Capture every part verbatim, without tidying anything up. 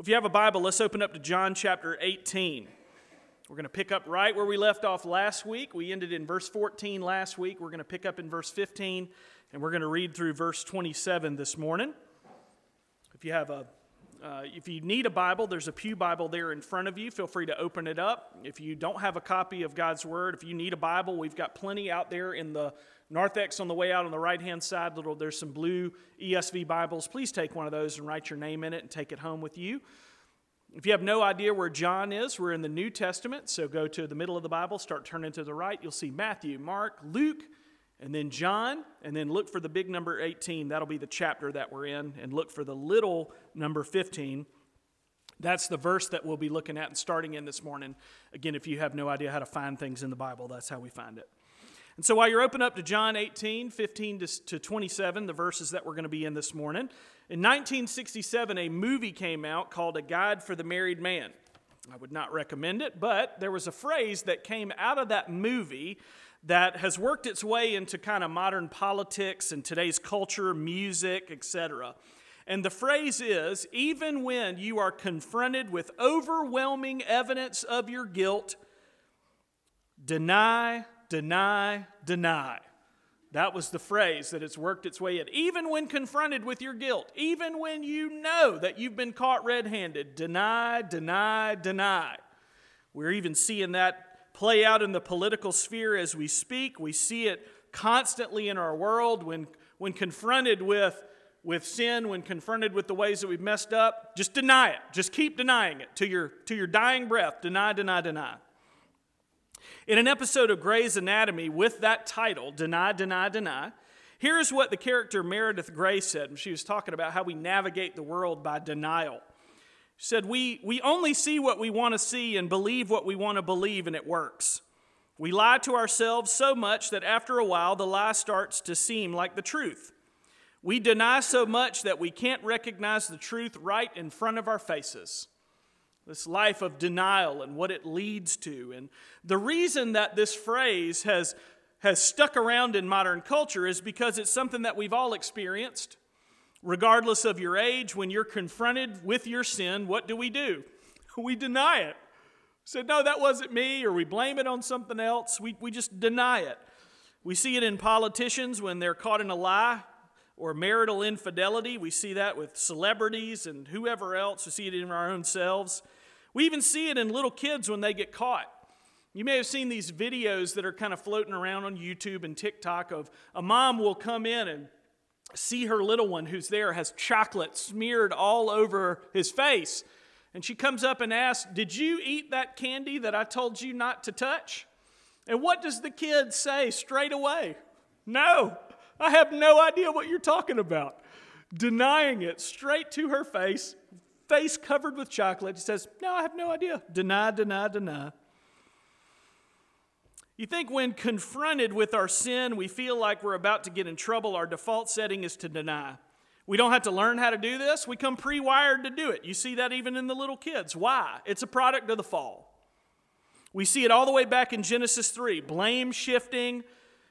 If you have a Bible, let's open up to John chapter eighteen. We're going to pick up right where we left off last week. We ended in verse fourteen last week. We're going to pick up in verse fifteen, and we're going to read through verse twenty-seven this morning. If you have a, uh, if you need a Bible, there's a pew Bible there in front of you. Feel free to open it up. If you don't have a copy of God's Word, if you need a Bible, we've got plenty out there in the narthex on the way out on the right-hand side. Little, there's some blue E S V Bibles. Please take one of those and write your name in it and take it home with you. If you have no idea where John is, we're in the New Testament, so go to the middle of the Bible, start turning to the right, you'll see Matthew, Mark, Luke, and then John, and then look for the big number eighteen, that'll be the chapter that we're in, and look for the little number fifteen. That's the verse that we'll be looking at and starting in this morning. Again, if you have no idea how to find things in the Bible, that's how we find it. And so while you're open up to John eighteen, fifteen to twenty-seven, the verses that we're going to be in this morning, in nineteen sixty-seven, a movie came out called A Guide for the Married Man. I would not recommend it, but there was a phrase that came out of that movie that has worked its way into kind of modern politics and today's culture, music, et cetera. And the phrase is, even when you are confronted with overwhelming evidence of your guilt, deny Deny, deny. That was the phrase that it's worked its way in. Even when confronted with your guilt, even when you know that you've been caught red-handed, deny, deny, deny. We're even seeing that play out in the political sphere as we speak. We see it constantly in our world when, when confronted with, with sin, when confronted with the ways that we've messed up. Just deny it. Just keep denying it to your, to your dying breath. Deny, deny, deny. In an episode of Grey's Anatomy with that title, Deny, Deny, Deny, here's what the character Meredith Grey said. She was talking about how we navigate the world by denial. She said, we, we only see what we want to see and believe what we want to believe, and it works. We lie to ourselves so much that after a while, the lie starts to seem like the truth. We deny so much that we can't recognize the truth right in front of our faces. This life of denial and what it leads to. And the reason that this phrase has, has stuck around in modern culture is because it's something that we've all experienced. Regardless of your age, when you're confronted with your sin, what do we do? We deny it. Say, no, that wasn't me, or we blame it on something else. We, we just deny it. We see it in politicians when they're caught in a lie or marital infidelity. We see that with celebrities and whoever else. We see it in our own selves. We even see it in little kids when they get caught. You may have seen these videos that are kind of floating around on YouTube and TikTok of a mom will come in and see her little one who's there has chocolate smeared all over his face. And she comes up and asks, "Did you eat that candy that I told you not to touch?" And what does the kid say straight away? No. I have no idea what you're talking about. Denying it straight to her face, face covered with chocolate. She says, no, I have no idea. Deny, deny, deny. You think when confronted with our sin, we feel like we're about to get in trouble. Our default setting is to deny. We don't have to learn how to do this. We come pre-wired to do it. You see that even in the little kids. Why? It's a product of the fall. We see it all the way back in Genesis three. Blame shifting.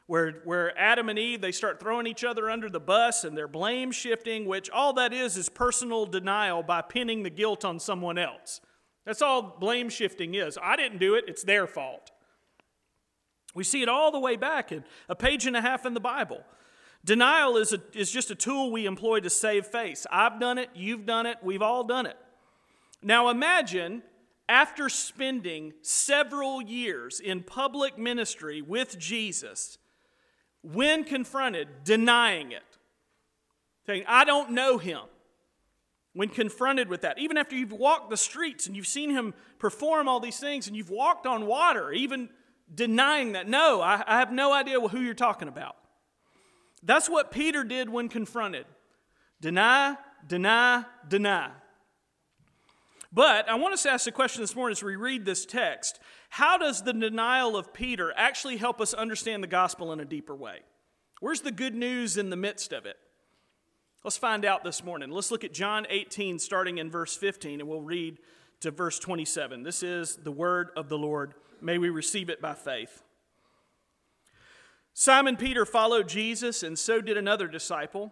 Where, where Adam and Eve, they start throwing each other under the bus and they're blame shifting, which all that is is personal denial by pinning the guilt on someone else. That's all blame shifting is. I didn't do it. It's their fault. We see it all the way back in a page and a half in the Bible. Denial is, a, is just a tool we employ to save face. I've done it. You've done it. We've all done it. Now imagine, after spending several years in public ministry with Jesus, when confronted, denying it, saying, I don't know him. When confronted with that, even after you've walked the streets and you've seen him perform all these things and you've walked on water, even denying that, no, I, I have no idea who you're talking about. That's what Peter did when confronted. Deny, deny, deny. But I want us to ask the question this morning as we read this text, how does the denial of Peter actually help us understand the gospel in a deeper way? Where's the good news in the midst of it? Let's find out this morning. Let's look at John eighteen, starting in verse fifteen, and we'll read to verse twenty-seven. This is the word of the Lord. May we receive it by faith. Simon Peter followed Jesus, and so did another disciple.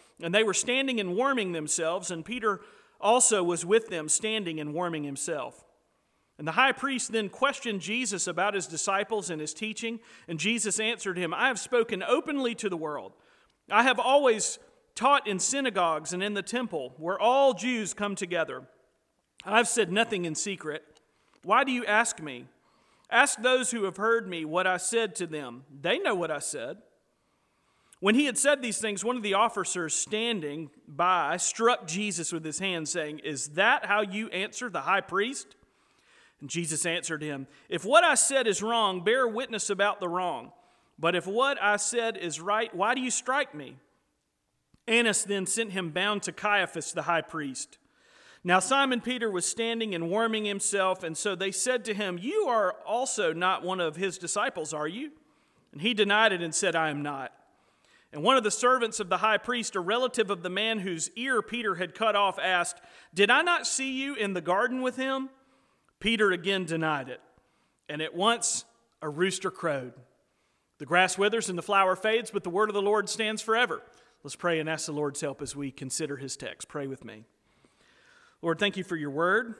and they were standing and warming themselves, and Peter also was with them standing and warming himself. And the high priest then questioned Jesus about his disciples and his teaching, and Jesus answered him, "I have spoken openly to the world. I have always taught in synagogues and in the temple, where all Jews come together. I've said nothing in secret. Why do you ask me? Ask those who have heard me what I said to them. They know what I said." When he had said these things, one of the officers standing by struck Jesus with his hand, saying, "Is that how you answer the high priest?" And Jesus answered him, "If what I said is wrong, bear witness about the wrong. But if what I said is right, why do you strike me?" Annas then sent him bound to Caiaphas the high priest. Now Simon Peter was standing and warming himself, and so they said to him, "You are also not one of his disciples, are you?" And he denied it and said, "I am not." And one of the servants of the high priest, a relative of the man whose ear Peter had cut off, asked, "Did I not see you in the garden with him?" Peter again denied it, and at once a rooster crowed. The grass withers and the flower fades, but the word of the Lord stands forever. Let's pray and ask the Lord's help as we consider his text. Pray with me. Lord, thank you for your word.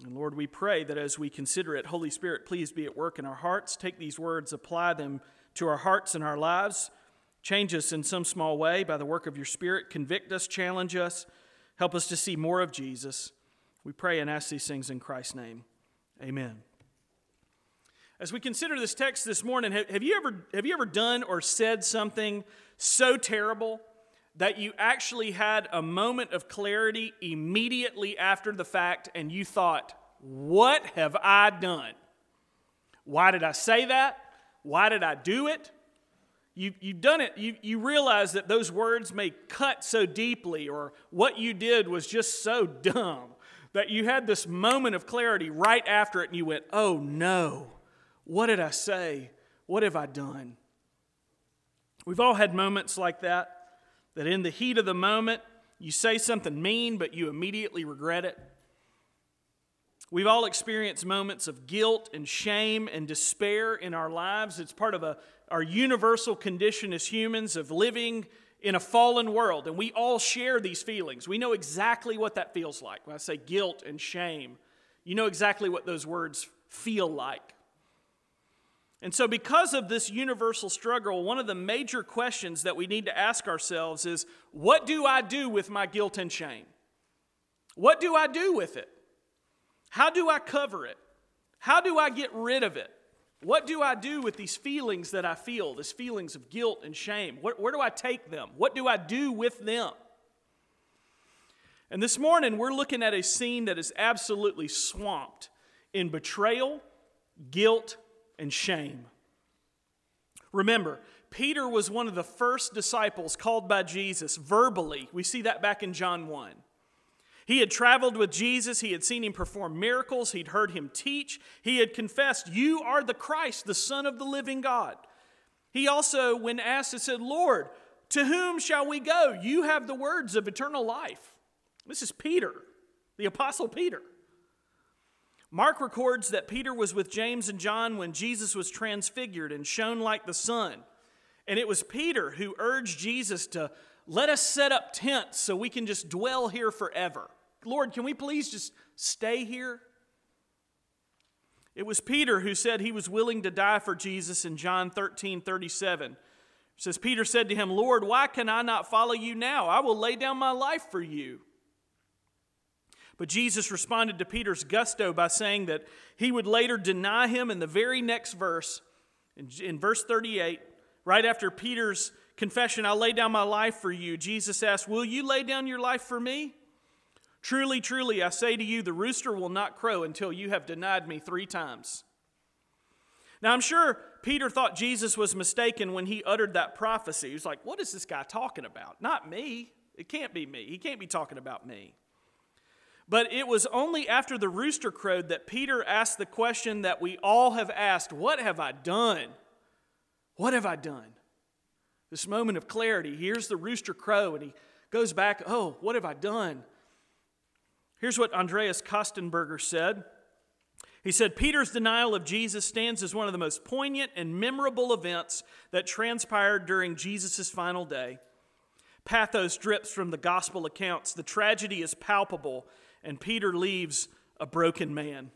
And Lord, we pray that as we consider it, Holy Spirit, please be at work in our hearts. Take these words, apply them to our hearts and our lives. Change us in some small way by the work of your Spirit. Convict us, challenge us, help us to see more of Jesus. We pray and ask these things in Christ's name. Amen. As we consider this text this morning, have you ever, have you ever done or said something so terrible that you actually had a moment of clarity immediately after the fact, and you thought, what have I done? Why did I say that? Why did I do it? You, you've done it. You, you realize that those words may cut so deeply, or what you did was just so dumb, that you had this moment of clarity right after it, and you went, oh no, what did I say? What have I done? We've all had moments like that. That in the heat of the moment, you say something mean, but you immediately regret it. We've all experienced moments of guilt and shame and despair in our lives. It's part of a, our universal condition as humans of living in a fallen world. And we all share these feelings. We know exactly what that feels like. When I say guilt and shame, you know exactly what those words feel like. And so because of this universal struggle, one of the major questions that we need to ask ourselves is, what do I do with my guilt and shame? What do I do with it? How do I cover it? How do I get rid of it? What do I do with these feelings that I feel, these feelings of guilt and shame? Where, where do I take them? What do I do with them? And this morning, we're looking at a scene that is absolutely swamped in betrayal, guilt, and shame. Remember, Peter was one of the first disciples called by Jesus verbally. We see that back in John one. He had traveled with Jesus. He had seen him perform miracles. He'd heard him teach. He had confessed, "You are the Christ, the Son of the living God." He also, when asked, he said, "Lord, to whom shall we go? You have the words of eternal life." This is Peter, the Apostle Peter. Mark records that Peter was with James and John when Jesus was transfigured and shone like the sun. And it was Peter who urged Jesus to let us set up tents so we can just dwell here forever. Lord, can we please just stay here? It was Peter who said he was willing to die for Jesus in John thirteen thirty-seven. It says, Peter said to him, "Lord, why can I not follow you now? I will lay down my life for you." But Jesus responded to Peter's gusto by saying that he would later deny him in the very next verse, in verse thirty-eight, right after Peter's confession, "I'll lay down my life for you," Jesus asked, "Will you lay down your life for me? Truly, truly, I say to you, the rooster will not crow until you have denied me three times." Now, I'm sure Peter thought Jesus was mistaken when he uttered that prophecy. He was like, what is this guy talking about? Not me. It can't be me. He can't be talking about me. But it was only after the rooster crowed that Peter asked the question that we all have asked, what have I done? What have I done? This moment of clarity, here's the rooster crow, and he goes back, oh, what have I done? Here's what Andreas Kostenberger said. He said, Peter's denial of Jesus stands as one of the most poignant and memorable events that transpired during Jesus' final day. Pathos drips from the gospel accounts. The tragedy is palpable, and Peter leaves a broken man.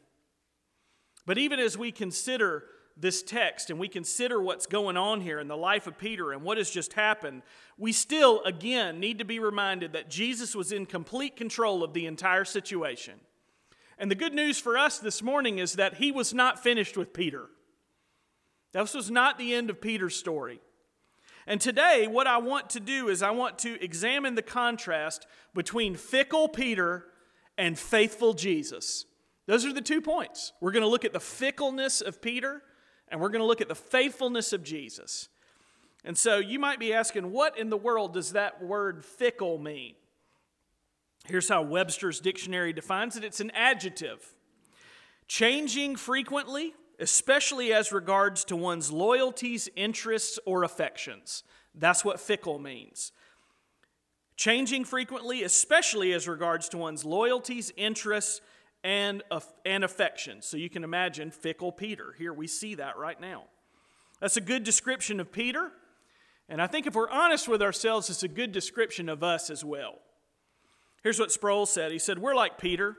But even as we consider this text and we consider what's going on here in the life of Peter and what has just happened, we still, again, need to be reminded that Jesus was in complete control of the entire situation. And the good news for us this morning is that he was not finished with Peter. This was not the end of Peter's story. And today, what I want to do is I want to examine the contrast between fickle Peter and faithful Jesus. Those are the two points. We're going to look at the fickleness of Peter, and we're going to look at the faithfulness of Jesus. And so you might be asking, what in the world does that word fickle mean? Here's how Webster's Dictionary defines it. It's an adjective. Changing frequently, especially as regards to one's loyalties, interests, or affections. That's what fickle means. Changing frequently, especially as regards to one's loyalties, interests, and, and affections. So you can imagine fickle Peter. Here we see that right now. That's a good description of Peter. And I think if we're honest with ourselves, it's a good description of us as well. Here's what Sproul said. He said, we're like Peter.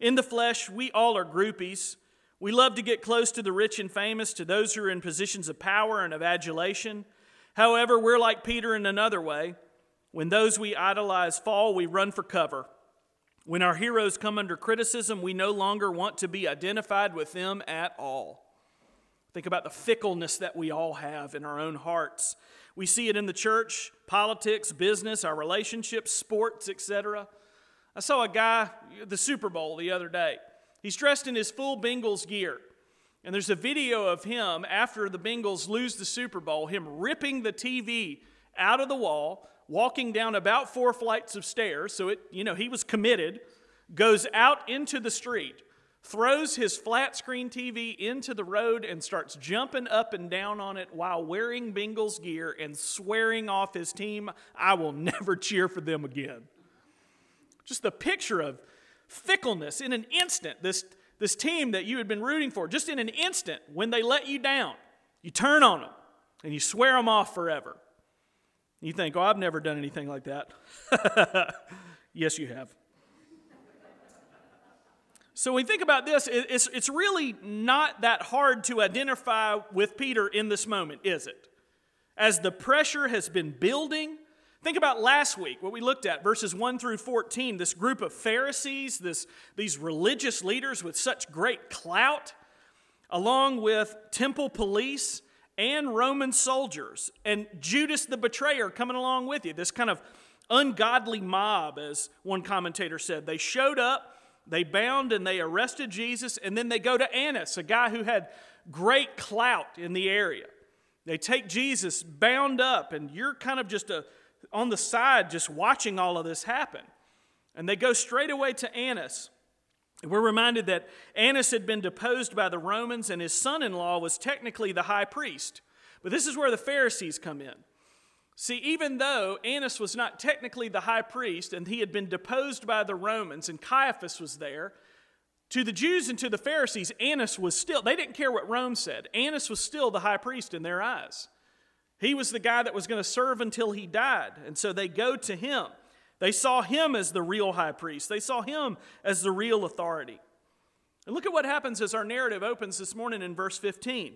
In the flesh, we all are groupies. We love to get close to the rich and famous, to those who are in positions of power and of adulation. However, we're like Peter in another way. When those we idolize fall, we run for cover. When our heroes come under criticism, we no longer want to be identified with them at all. Think about the fickleness that we all have in our own hearts. We see it in the church, politics, business, our relationships, sports, et cetera. I saw a guy at the Super Bowl the other day. He's dressed in his full Bengals gear. And there's a video of him after the Bengals lose the Super Bowl, him ripping the T V out of the wall, walking down about four flights of stairs, so it, you know, he was committed, goes out into the street, throws his flat-screen T V into the road and starts jumping up and down on it while wearing Bengals gear and swearing off his team, I will never cheer for them again. Just the picture of fickleness in an instant. This, this team that you had been rooting for, just in an instant, when they let you down, you turn on them and you swear them off forever. You think, oh, I've never done anything like that. Yes, you have. So when we think about this, it's, it's really not that hard to identify with Peter in this moment, is it? As the pressure has been building, think about last week, what we looked at, verses one through fourteen, this group of Pharisees, this, these religious leaders with such great clout, along with temple police and Roman soldiers, and Judas the betrayer coming along with you, this kind of ungodly mob, as one commentator said. They showed up. They bound and they arrested Jesus, and then they go to Annas, a guy who had great clout in the area. They take Jesus bound up, and you're kind of just a, on the side just watching all of this happen. And they go straight away to Annas. We're reminded that Annas had been deposed by the Romans, and his son-in-law was technically the high priest. But this is where the Pharisees come in. See, even though Annas was not technically the high priest and he had been deposed by the Romans and Caiaphas was there, to the Jews and to the Pharisees, Annas was still, they didn't care what Rome said. Annas was still the high priest in their eyes. He was the guy that was going to serve until he died. And so they go to him. They saw him as the real high priest. They saw him as the real authority. And look at what happens as our narrative opens this morning in verse fifteen.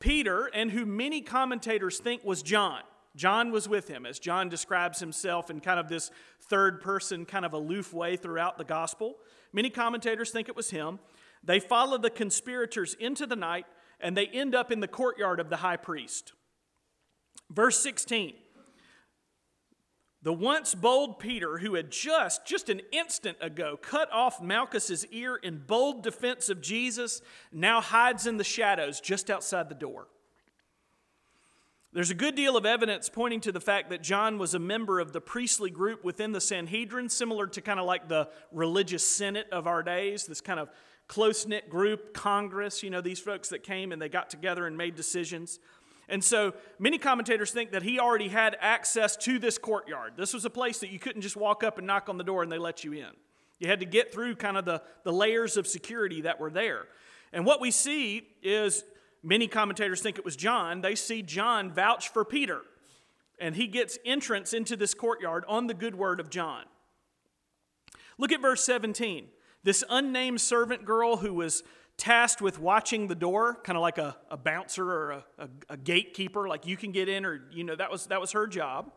Peter, and who many commentators think was John, John was with him, as John describes himself in kind of this third-person, kind of aloof way throughout the gospel. Many commentators think it was him. They follow the conspirators into the night, and they end up in the courtyard of the high priest. Verse sixteen, the once bold Peter, who had just, just an instant ago, cut off Malchus' ear in bold defense of Jesus, now hides in the shadows just outside the door. There's a good deal of evidence pointing to the fact that John was a member of the priestly group within the Sanhedrin, similar to kind of like the religious senate of our days, this kind of close-knit group, Congress, you know, these folks that came and they got together and made decisions. And so many commentators think that he already had access to this courtyard. This was a place that you couldn't just walk up and knock on the door and they let you in. You had to get through kind of the, the layers of security that were there. And what we see is, many commentators think it was John. They see John vouch for Peter, and he gets entrance into this courtyard on the good word of John. Look at verse seventeen. This unnamed servant girl who was tasked with watching the door, kind of like a, a bouncer or a, a, a gatekeeper, like you can get in, or, you know, that was, that was her job.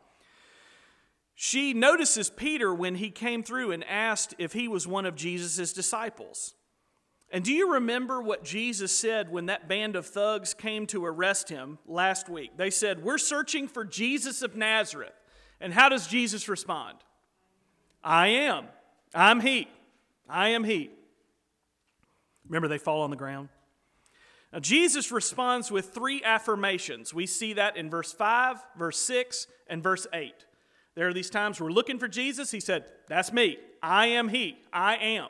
She notices Peter when he came through and asked if he was one of Jesus' disciples. And do you remember what Jesus said when that band of thugs came to arrest him last week? They said, "We're searching for Jesus of Nazareth." And how does Jesus respond? "I am. I'm he. I am he." Remember, they fall on the ground. Now, Jesus responds with three affirmations. We see that in verse five, verse six, and verse eight. There are these times we're looking for Jesus. He said, "That's me. I am he. I am."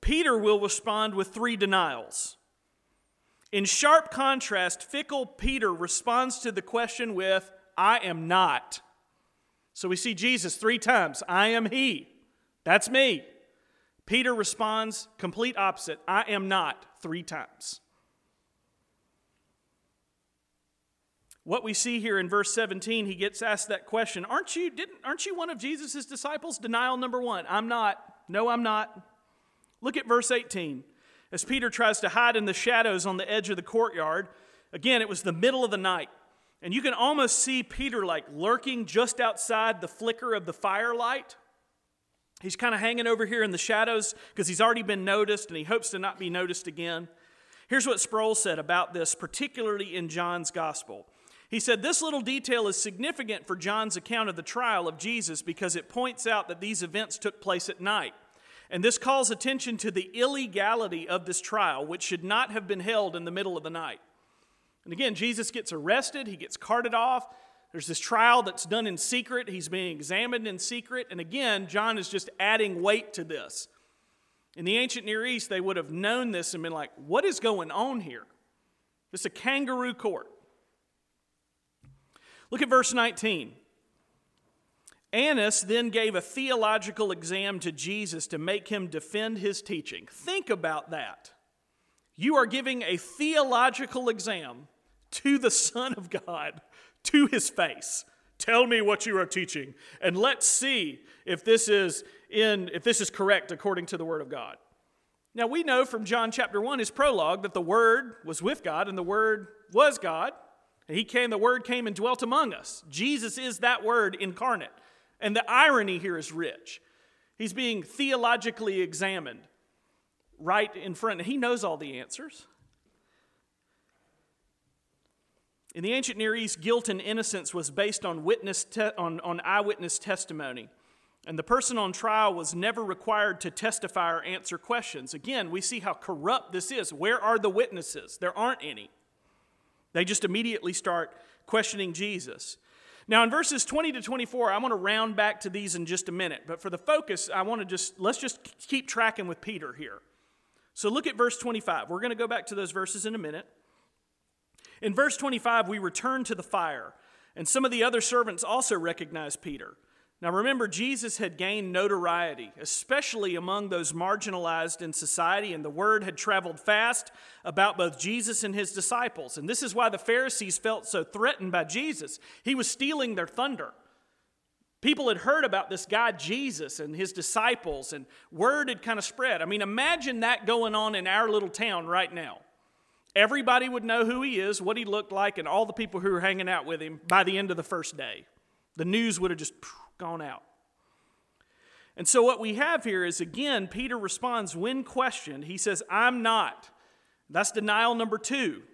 Peter will respond with three denials. In sharp contrast, fickle Peter responds to the question with, "I am not." So we see Jesus three times. "I am he. That's me." Peter responds complete opposite. "I am not," three times. What we see here in verse seventeen, he gets asked that question, "Aren't you, didn't, aren't you one of Jesus' disciples?" Denial number one, "I'm not. No, I'm not." Look at verse eighteen. As Peter tries to hide in the shadows on the edge of the courtyard, again, it was the middle of the night, and you can almost see Peter like lurking just outside the flicker of the firelight. He's kind of hanging over here in the shadows because he's already been noticed, and he hopes to not be noticed again. Here's what Sproul said about this, particularly in John's gospel. He said, "This little detail is significant for John's account of the trial of Jesus because it points out that these events took place at night. And this calls attention to the illegality of this trial, which should not have been held in the middle of the night." And again, Jesus gets arrested. He gets carted off. There's this trial that's done in secret. He's being examined in secret. And again, John is just adding weight to this. In the ancient Near East, they would have known this and been like, "What is going on here? This is a kangaroo court." Look at verse nineteen. Annas then gave a theological exam to Jesus to make him defend his teaching. Think about that. You are giving a theological exam to the Son of God, to his face. "Tell me what you are teaching, and let's see if this is in if this is correct according to the Word of God." Now we know from John chapter one, his prologue, that the Word was with God, and the Word was God. And he came, the Word came and dwelt among us. Jesus is that Word incarnate. And the irony here is rich. He's being theologically examined right in front. He knows all the answers. In the ancient Near East, guilt and innocence was based on witness te- on, on eyewitness testimony. And the person on trial was never required to testify or answer questions. Again, we see how corrupt this is. Where are the witnesses? There aren't any. They just immediately start questioning Jesus. Now, in verses twenty to twenty-four, I want to round back to these in just a minute. But for the focus, I want to just, let's just keep tracking with Peter here. So look at verse twenty-five. We're going to go back to those verses in a minute. In verse twenty-five, we return to the fire. And some of the other servants also recognized Peter. Now, remember, Jesus had gained notoriety, especially among those marginalized in society, and the word had traveled fast about both Jesus and his disciples. And this is why the Pharisees felt so threatened by Jesus. He was stealing their thunder. People had heard about this guy Jesus and his disciples, and word had kind of spread. I mean, imagine that going on in our little town right now. Everybody would know who he is, what he looked like, and all the people who were hanging out with him by the end of the first day. The news would have just gone out. And so what we have here is, again, Peter responds when questioned. He says, "I'm not." That's denial number two.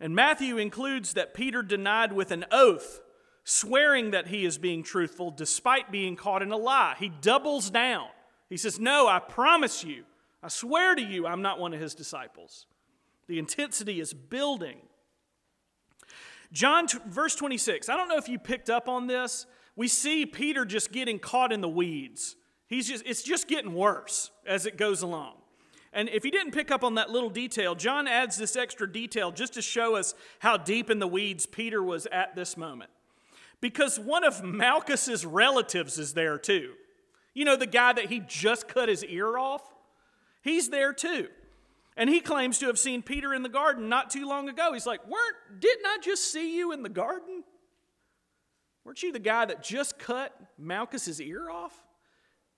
And Matthew includes that Peter denied with an oath, swearing that he is being truthful despite being caught in a lie. He doubles down. He says, "No, I promise you, I swear to you, I'm not one of his disciples." The intensity is building. John, verse twenty-six. I don't know if you picked up on this. We see Peter just getting caught in the weeds. He's just, it's just getting worse as it goes along. And if you didn't pick up on that little detail, John adds this extra detail just to show us how deep in the weeds Peter was at this moment. Because one of Malchus's relatives is there too. You know, the guy that he just cut his ear off? He's there too. And he claims to have seen Peter in the garden not too long ago. He's like, "Weren't? Didn't I just see you in the garden? Weren't you the guy that just cut Malchus's ear off?"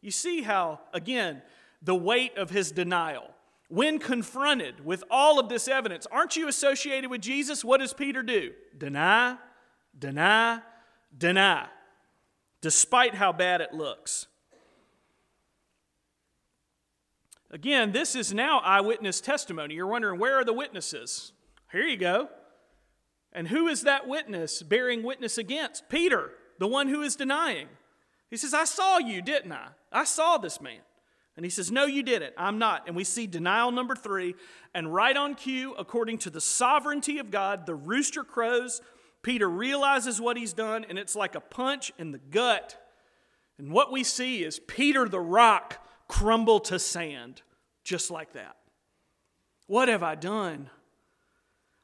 You see how, again, the weight of his denial. When confronted with all of this evidence, aren't you associated with Jesus? What does Peter do? Deny, deny, deny, despite how bad it looks. Again, this is now eyewitness testimony. You're wondering, where are the witnesses? Here you go. And who is that witness bearing witness against? Peter, the one who is denying. He says, "I saw you, didn't I? I saw this man." And he says, "No, you didn't. I'm not." And we see denial number three. And right on cue, according to the sovereignty of God, the rooster crows. Peter realizes what he's done, and it's like a punch in the gut. And what we see is Peter the rock crumble to sand, just like that. What have I done?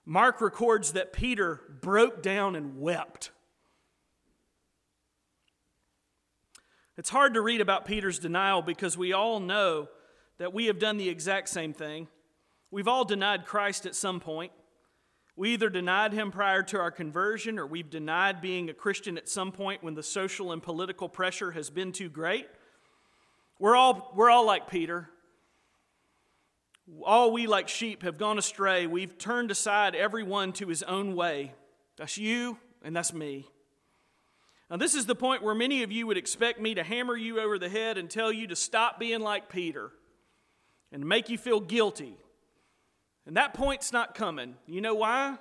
Mark records that Peter broke down and wept. It's hard to read about Peter's denial because we all know that we have done the exact same thing. We've all denied Christ at some point. We either denied him prior to our conversion, or we've denied being a Christian at some point when the social and political pressure has been too great. We're all, we're all like Peter. All we like sheep have gone astray. We've turned aside everyone to his own way. That's you and that's me. Now, this is the point where many of you would expect me to hammer you over the head and tell you to stop being like Peter and make you feel guilty. And that point's not coming. You know why?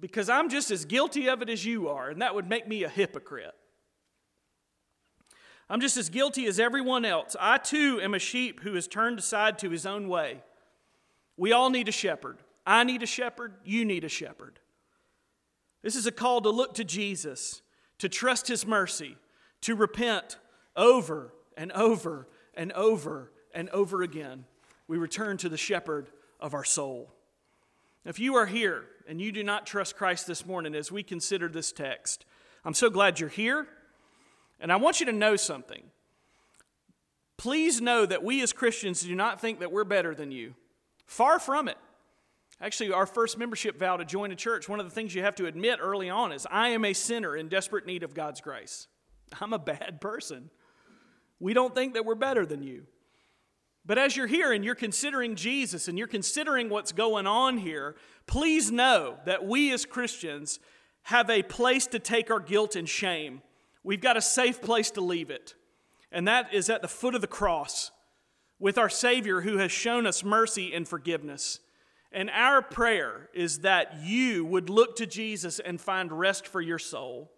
Because I'm just as guilty of it as you are, and that would make me a hypocrite. I'm just as guilty as everyone else. I too am a sheep who is turned aside to his own way. We all need a shepherd. I need a shepherd. You need a shepherd. This is a call to look to Jesus, to trust his mercy, to repent over and over and over and over again. We return to the shepherd of our soul. If you are here and you do not trust Christ this morning as we consider this text, I'm so glad you're here. And I want you to know something. Please know that we as Christians do not think that we're better than you. Far from it. Actually, our first membership vow to join a church, one of the things you have to admit early on is, I am a sinner in desperate need of God's grace. I'm a bad person. We don't think that we're better than you. But as you're here and you're considering Jesus and you're considering what's going on here, please know that we as Christians have a place to take our guilt and shame. We've got a safe place to leave it, and that is at the foot of the cross with our Savior who has shown us mercy and forgiveness. And our prayer is that you would look to Jesus and find rest for your soul.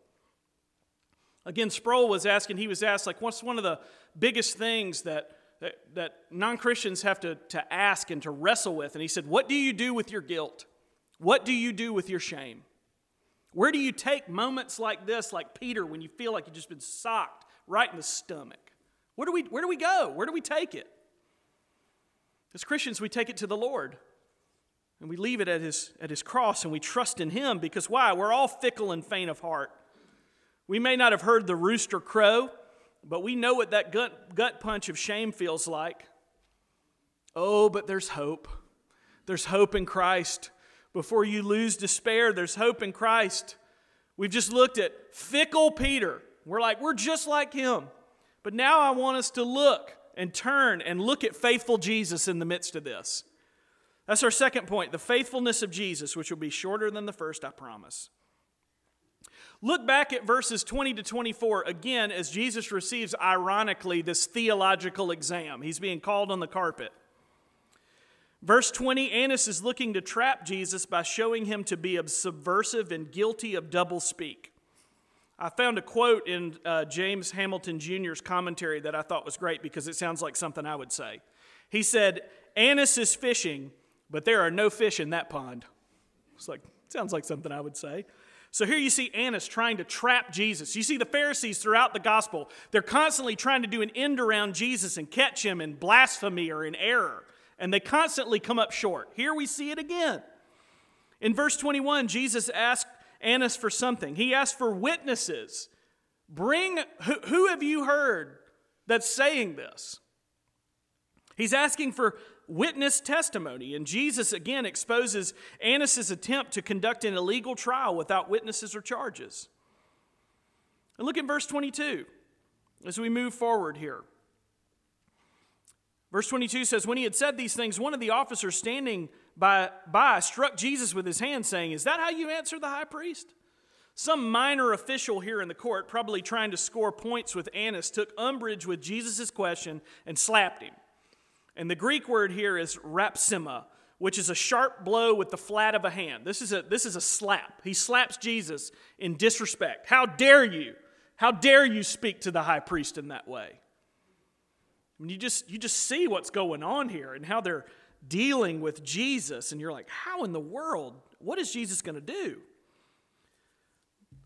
Again, Sproul was asking, he was asked, like, what's one of the biggest things that, that, that non-Christians have to, to ask and to wrestle with? And he said, what do you do with your guilt? What do you do with your shame? Where do you take moments like this, like Peter, when you feel like you've just been socked right in the stomach? Where do we, where do we go? Where do we take it? As Christians, we take it to the Lord. And we leave it at his, at his cross, and we trust in him. Because why? We're all fickle and faint of heart. We may not have heard the rooster crow, but we know what that gut, gut punch of shame feels like. Oh, but there's hope. There's hope in Christ. Before you lose despair, there's hope in Christ. We've just looked at fickle Peter. We're like, we're just like him. But now I want us to look and turn and look at faithful Jesus in the midst of this. That's our second point, the faithfulness of Jesus, which will be shorter than the first, I promise. Look back at verses twenty to twenty-four again as Jesus receives, ironically, this theological exam. He's being called on the carpet. Verse twenty, Annas is looking to trap Jesus by showing him to be subversive and guilty of double speak. I found a quote in uh, James Hamilton Junior's commentary that I thought was great because it sounds like something I would say. He said, Annas is fishing, but there are no fish in that pond. It's like, Sounds like something I would say. So here you see Annas trying to trap Jesus. You see the Pharisees throughout the gospel. They're constantly trying to do an end around Jesus and catch him in blasphemy or in error. And they constantly come up short. Here we see it again. In verse twenty-one, Jesus asked Annas for something. He asked for witnesses. Bring, who, who have you heard that's saying this? He's asking for witness testimony. And Jesus again exposes Annas' attempt to conduct an illegal trial without witnesses or charges. And look at verse twenty-two as we move forward here. Verse twenty-two says, when he had said these things, one of the officers standing by, by struck Jesus with his hand, saying, is that how you answer the high priest? Some minor official here in the court, probably trying to score points with Annas, took umbrage with Jesus' question and slapped him. And the Greek word here is rapsima, which is a sharp blow with the flat of a hand. This is a, this is a slap. He slaps Jesus in disrespect. How dare you? How dare you speak to the high priest in that way? And you just, you just see what's going on here and how they're dealing with Jesus. And you're like, how in the world? What is Jesus going to do?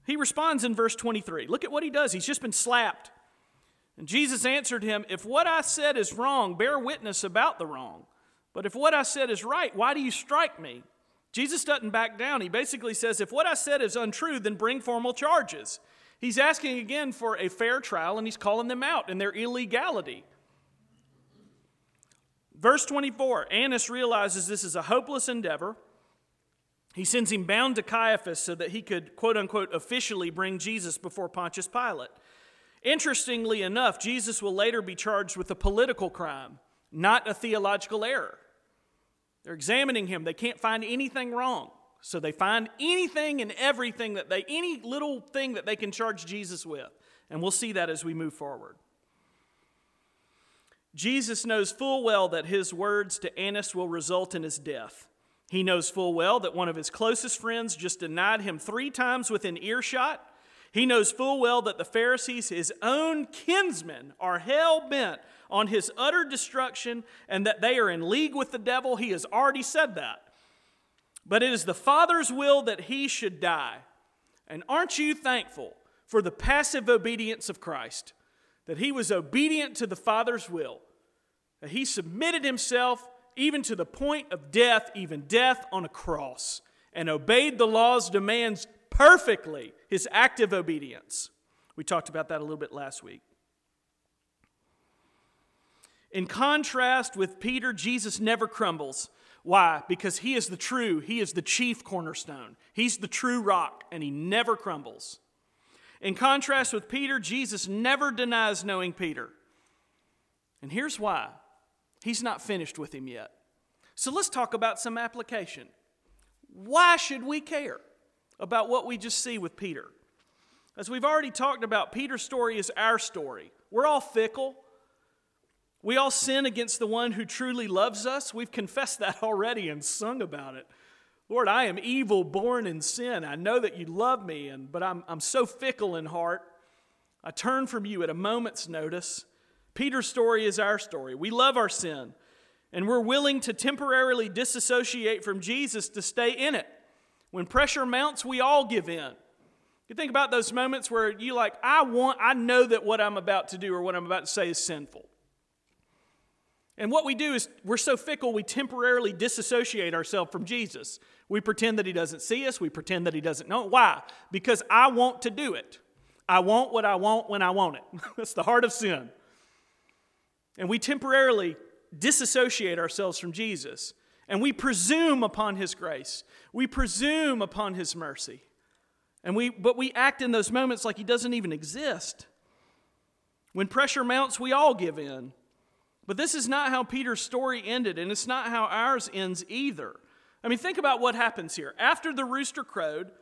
He responds in verse twenty-three. Look at what he does. He's just been slapped. And Jesus answered him, if what I said is wrong, bear witness about the wrong. But if what I said is right, why do you strike me? Jesus doesn't back down. He basically says, if what I said is untrue, then bring formal charges. He's asking again for a fair trial, and he's calling them out in their illegality. Verse twenty-four, Annas realizes this is a hopeless endeavor. He sends him bound to Caiaphas so that he could, quote unquote, officially bring Jesus before Pontius Pilate. Interestingly enough, Jesus will later be charged with a political crime, not a theological error. They're examining him. They can't find anything wrong. So they find anything and everything that they, any little thing that they can charge Jesus with. And we'll see that as we move forward. Jesus knows full well that his words to Annas will result in his death. He knows full well that one of his closest friends just denied him three times within earshot. He knows full well that the Pharisees, his own kinsmen, are hell-bent on his utter destruction and that they are in league with the devil. He has already said that. But it is the Father's will that he should die. And aren't you thankful for the passive obedience of Christ? That he was obedient to the Father's will. That he submitted himself even to the point of death, even death on a cross. And obeyed the law's demands perfectly, his active obedience. We talked about that a little bit last week. In contrast with Peter, Jesus never crumbles. Why? Because he is the true, he is the chief cornerstone. He's the true rock, and he never crumbles. In contrast with Peter, Jesus never denies knowing Peter. And here's why. He's not finished with him yet. So let's talk about some application. Why should we care about what we just see with Peter? As we've already talked about, Peter's story is our story. We're all fickle. We all sin against the one who truly loves us. We've confessed that already and sung about it. Lord, I am evil, born in sin. I know that you love me, and but I'm, I'm so fickle in heart. I turn from you at a moment's notice. Peter's story is our story. We love our sin, and we're willing to temporarily disassociate from Jesus to stay in it. When pressure mounts, we all give in. You think about those moments where you like, I want, I know that what I'm about to do or what I'm about to say is sinful. And what we do is we're so fickle, we temporarily disassociate ourselves from Jesus. We pretend that he doesn't see us. We pretend that he doesn't know. Why? Because I want to do it. I want what I want when I want it. That's the heart of sin. And we temporarily disassociate ourselves from Jesus. And we presume upon his grace. We presume upon his mercy. And we, but we act in those moments like he doesn't even exist. When pressure mounts, we all give in. But this is not how Peter's story ended, and it's not how ours ends either. I mean, think about what happens here. After the rooster crowed,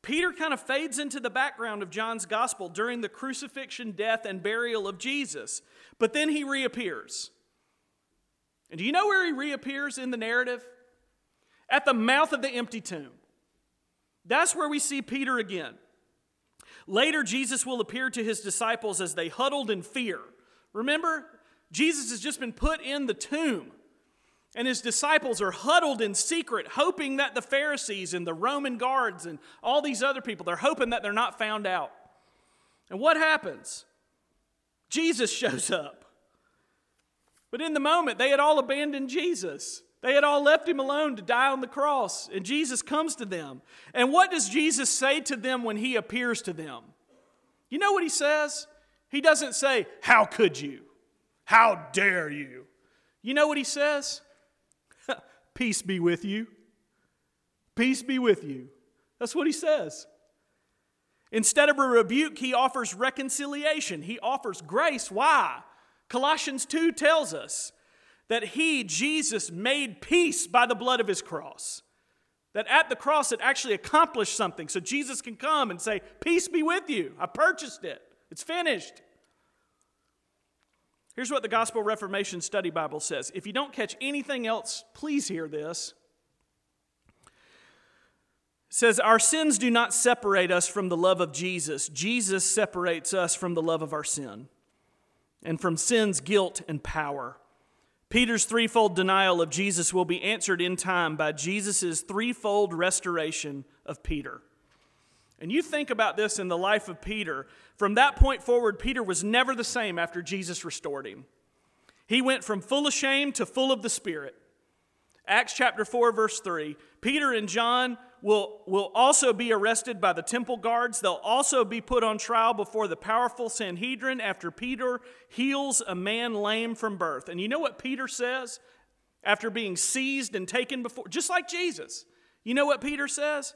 Peter kind of fades into the background of John's gospel during the crucifixion, death, and burial of Jesus. But then he reappears. And do you know where he reappears in the narrative? At the mouth of the empty tomb. That's where we see Peter again. Later, Jesus will appear to his disciples as they huddled in fear. Remember, Jesus has just been put in the tomb. And his disciples are huddled in secret, hoping that the Pharisees and the Roman guards and all these other people, they're hoping that they're not found out. And what happens? Jesus shows up. But in the moment, they had all abandoned Jesus. They had all left him alone to die on the cross. And Jesus comes to them. And what does Jesus say to them when he appears to them? You know what he says? He doesn't say, "How could you? How dare you?" You know what he says? "Peace be with you. Peace be with you." That's what he says. Instead of a rebuke, he offers reconciliation. He offers grace. Why? Colossians two tells us that he, Jesus, made peace by the blood of his cross. That at the cross it actually accomplished something. So Jesus can come and say, "Peace be with you. I purchased it. It's finished." Here's what the Gospel Reformation Study Bible says. If you don't catch anything else, please hear this. It says, "Our sins do not separate us from the love of Jesus. Jesus separates us from the love of our sin and from sin's guilt and power. Peter's threefold denial of Jesus will be answered in time by Jesus' threefold restoration of Peter." And you think about this in the life of Peter. From that point forward, Peter was never the same after Jesus restored him. He went from full of shame to full of the Spirit. Acts chapter four, verse three. Peter and John will, will also be arrested by the temple guards. They'll also be put on trial before the powerful Sanhedrin after Peter heals a man lame from birth. And you know what Peter says after being seized and taken before? Just like Jesus. You know what Peter says?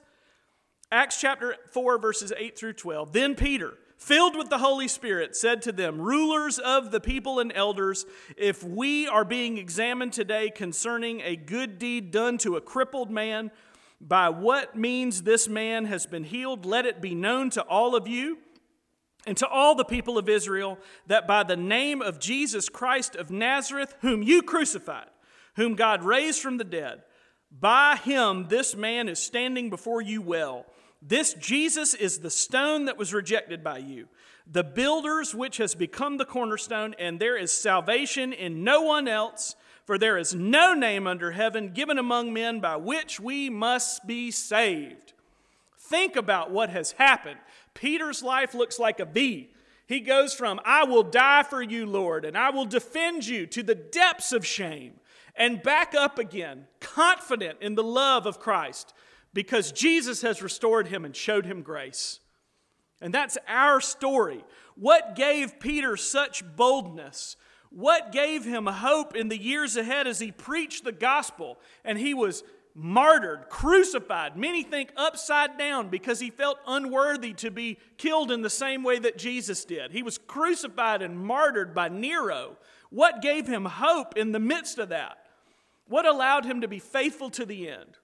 Acts chapter four, verses eight through twelve. "Then Peter, filled with the Holy Spirit, said to them, 'Rulers of the people and elders, if we are being examined today concerning a good deed done to a crippled man, by what means this man has been healed, let it be known to all of you and to all the people of Israel that by the name of Jesus Christ of Nazareth, whom you crucified, whom God raised from the dead, by him this man is standing before you well. This Jesus is the stone that was rejected by you, the builders which has become the cornerstone, and there is salvation in no one else, for there is no name under heaven given among men by which we must be saved.'" Think about what has happened. Peter's life looks like a V. He goes from, "I will die for you, Lord, and I will defend you," to the depths of shame, and back up again, confident in the love of Christ, because Jesus has restored him and showed him grace. And that's our story. What gave Peter such boldness? What gave him hope in the years ahead as he preached the gospel and he was martyred, crucified, many think upside down because he felt unworthy to be killed in the same way that Jesus did. He was crucified and martyred by Nero. What gave him hope in the midst of that? What allowed him to be faithful to the end?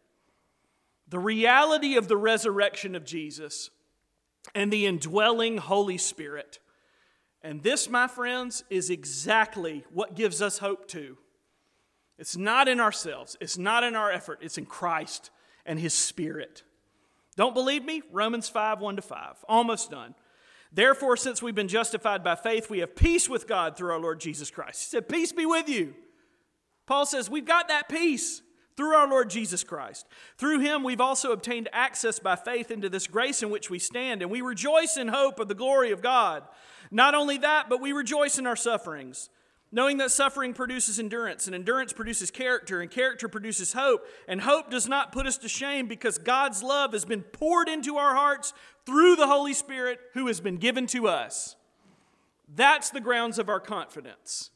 The reality of the resurrection of Jesus and the indwelling Holy Spirit. And this, my friends, is exactly what gives us hope too. It's not in ourselves. It's not in our effort. It's in Christ and His Spirit. Don't believe me? Romans five, one to five. Almost done. "Therefore, since we've been justified by faith, we have peace with God through our Lord Jesus Christ." He said, "Peace be with you." Paul says, we've got that peace. "Through our Lord Jesus Christ. Through him we've also obtained access by faith into this grace in which we stand, and we rejoice in hope of the glory of God. Not only that, but we rejoice in our sufferings, knowing that suffering produces endurance, and endurance produces character, and character produces hope. And hope does not put us to shame, because God's love has been poured into our hearts through the Holy Spirit who has been given to us." That's the grounds of our confidence.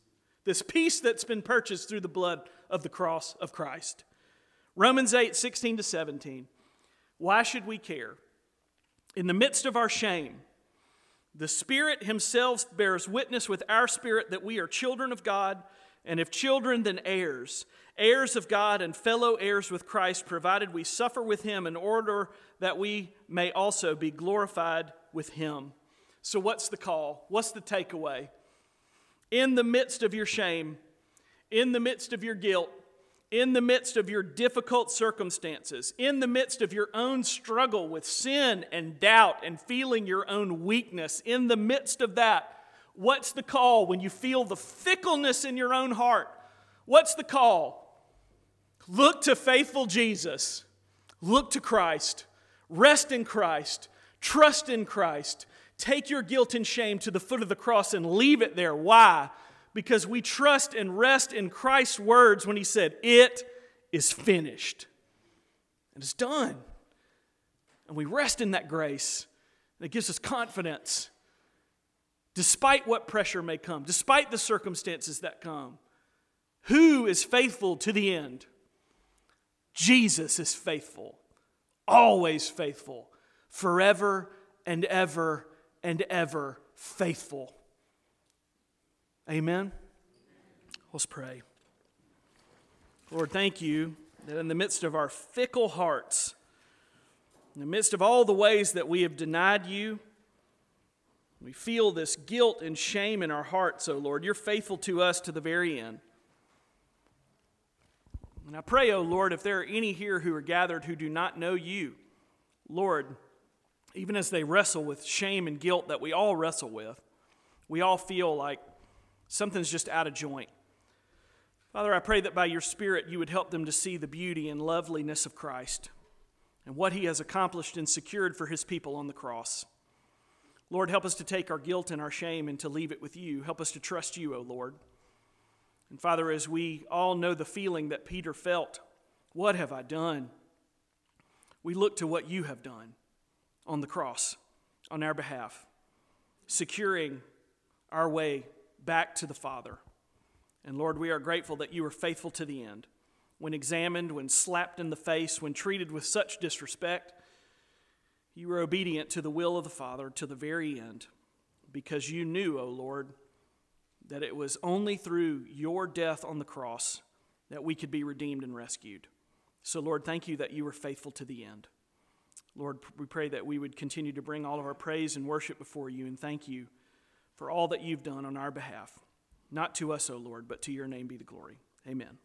This peace that's been purchased through the blood of the cross of Christ. Romans eight, sixteen to seventeen. "Why should we care? In the midst of our shame, the Spirit Himself bears witness with our spirit that we are children of God, and if children, then heirs, heirs of God and fellow heirs with Christ, provided we suffer with Him in order that we may also be glorified with Him." So what's the call? What's the takeaway? In the midst of your shame, in the midst of your guilt, in the midst of your difficult circumstances, in the midst of your own struggle with sin and doubt and feeling your own weakness, in the midst of that, what's the call when you feel the fickleness in your own heart? What's the call? Look to faithful Jesus. Look to Christ. Rest in Christ. Trust in Christ. Take your guilt and shame to the foot of the cross and leave it there. Why? Because we trust and rest in Christ's words when he said, "It is finished." And it's done. And we rest in that grace. And it gives us confidence. Despite what pressure may come, despite the circumstances that come, who is faithful to the end? Jesus is faithful, always faithful, forever and ever and ever faithful. Amen? Let's pray. Lord, thank you that in the midst of our fickle hearts, in the midst of all the ways that we have denied you, we feel this guilt and shame in our hearts, O Lord. You're faithful to us to the very end. And I pray, O Lord, if there are any here who are gathered who do not know you, Lord, even as they wrestle with shame and guilt that we all wrestle with, we all feel like something's just out of joint. Father, I pray that by your Spirit you would help them to see the beauty and loveliness of Christ and what he has accomplished and secured for his people on the cross. Lord, help us to take our guilt and our shame and to leave it with you. Help us to trust you, O Lord. And Father, as we all know the feeling that Peter felt, what have I done? We look to what you have done on the cross, on our behalf, securing our way back to the Father. And Lord, we are grateful that you were faithful to the end. When examined, when slapped in the face, when treated with such disrespect, you were obedient to the will of the Father to the very end, because you knew, O Lord, that it was only through your death on the cross that we could be redeemed and rescued. So, Lord, thank you that you were faithful to the end. Lord, we pray that we would continue to bring all of our praise and worship before you, and thank you for all that you've done on our behalf. Not to us, O Lord, but to your name be the glory. Amen.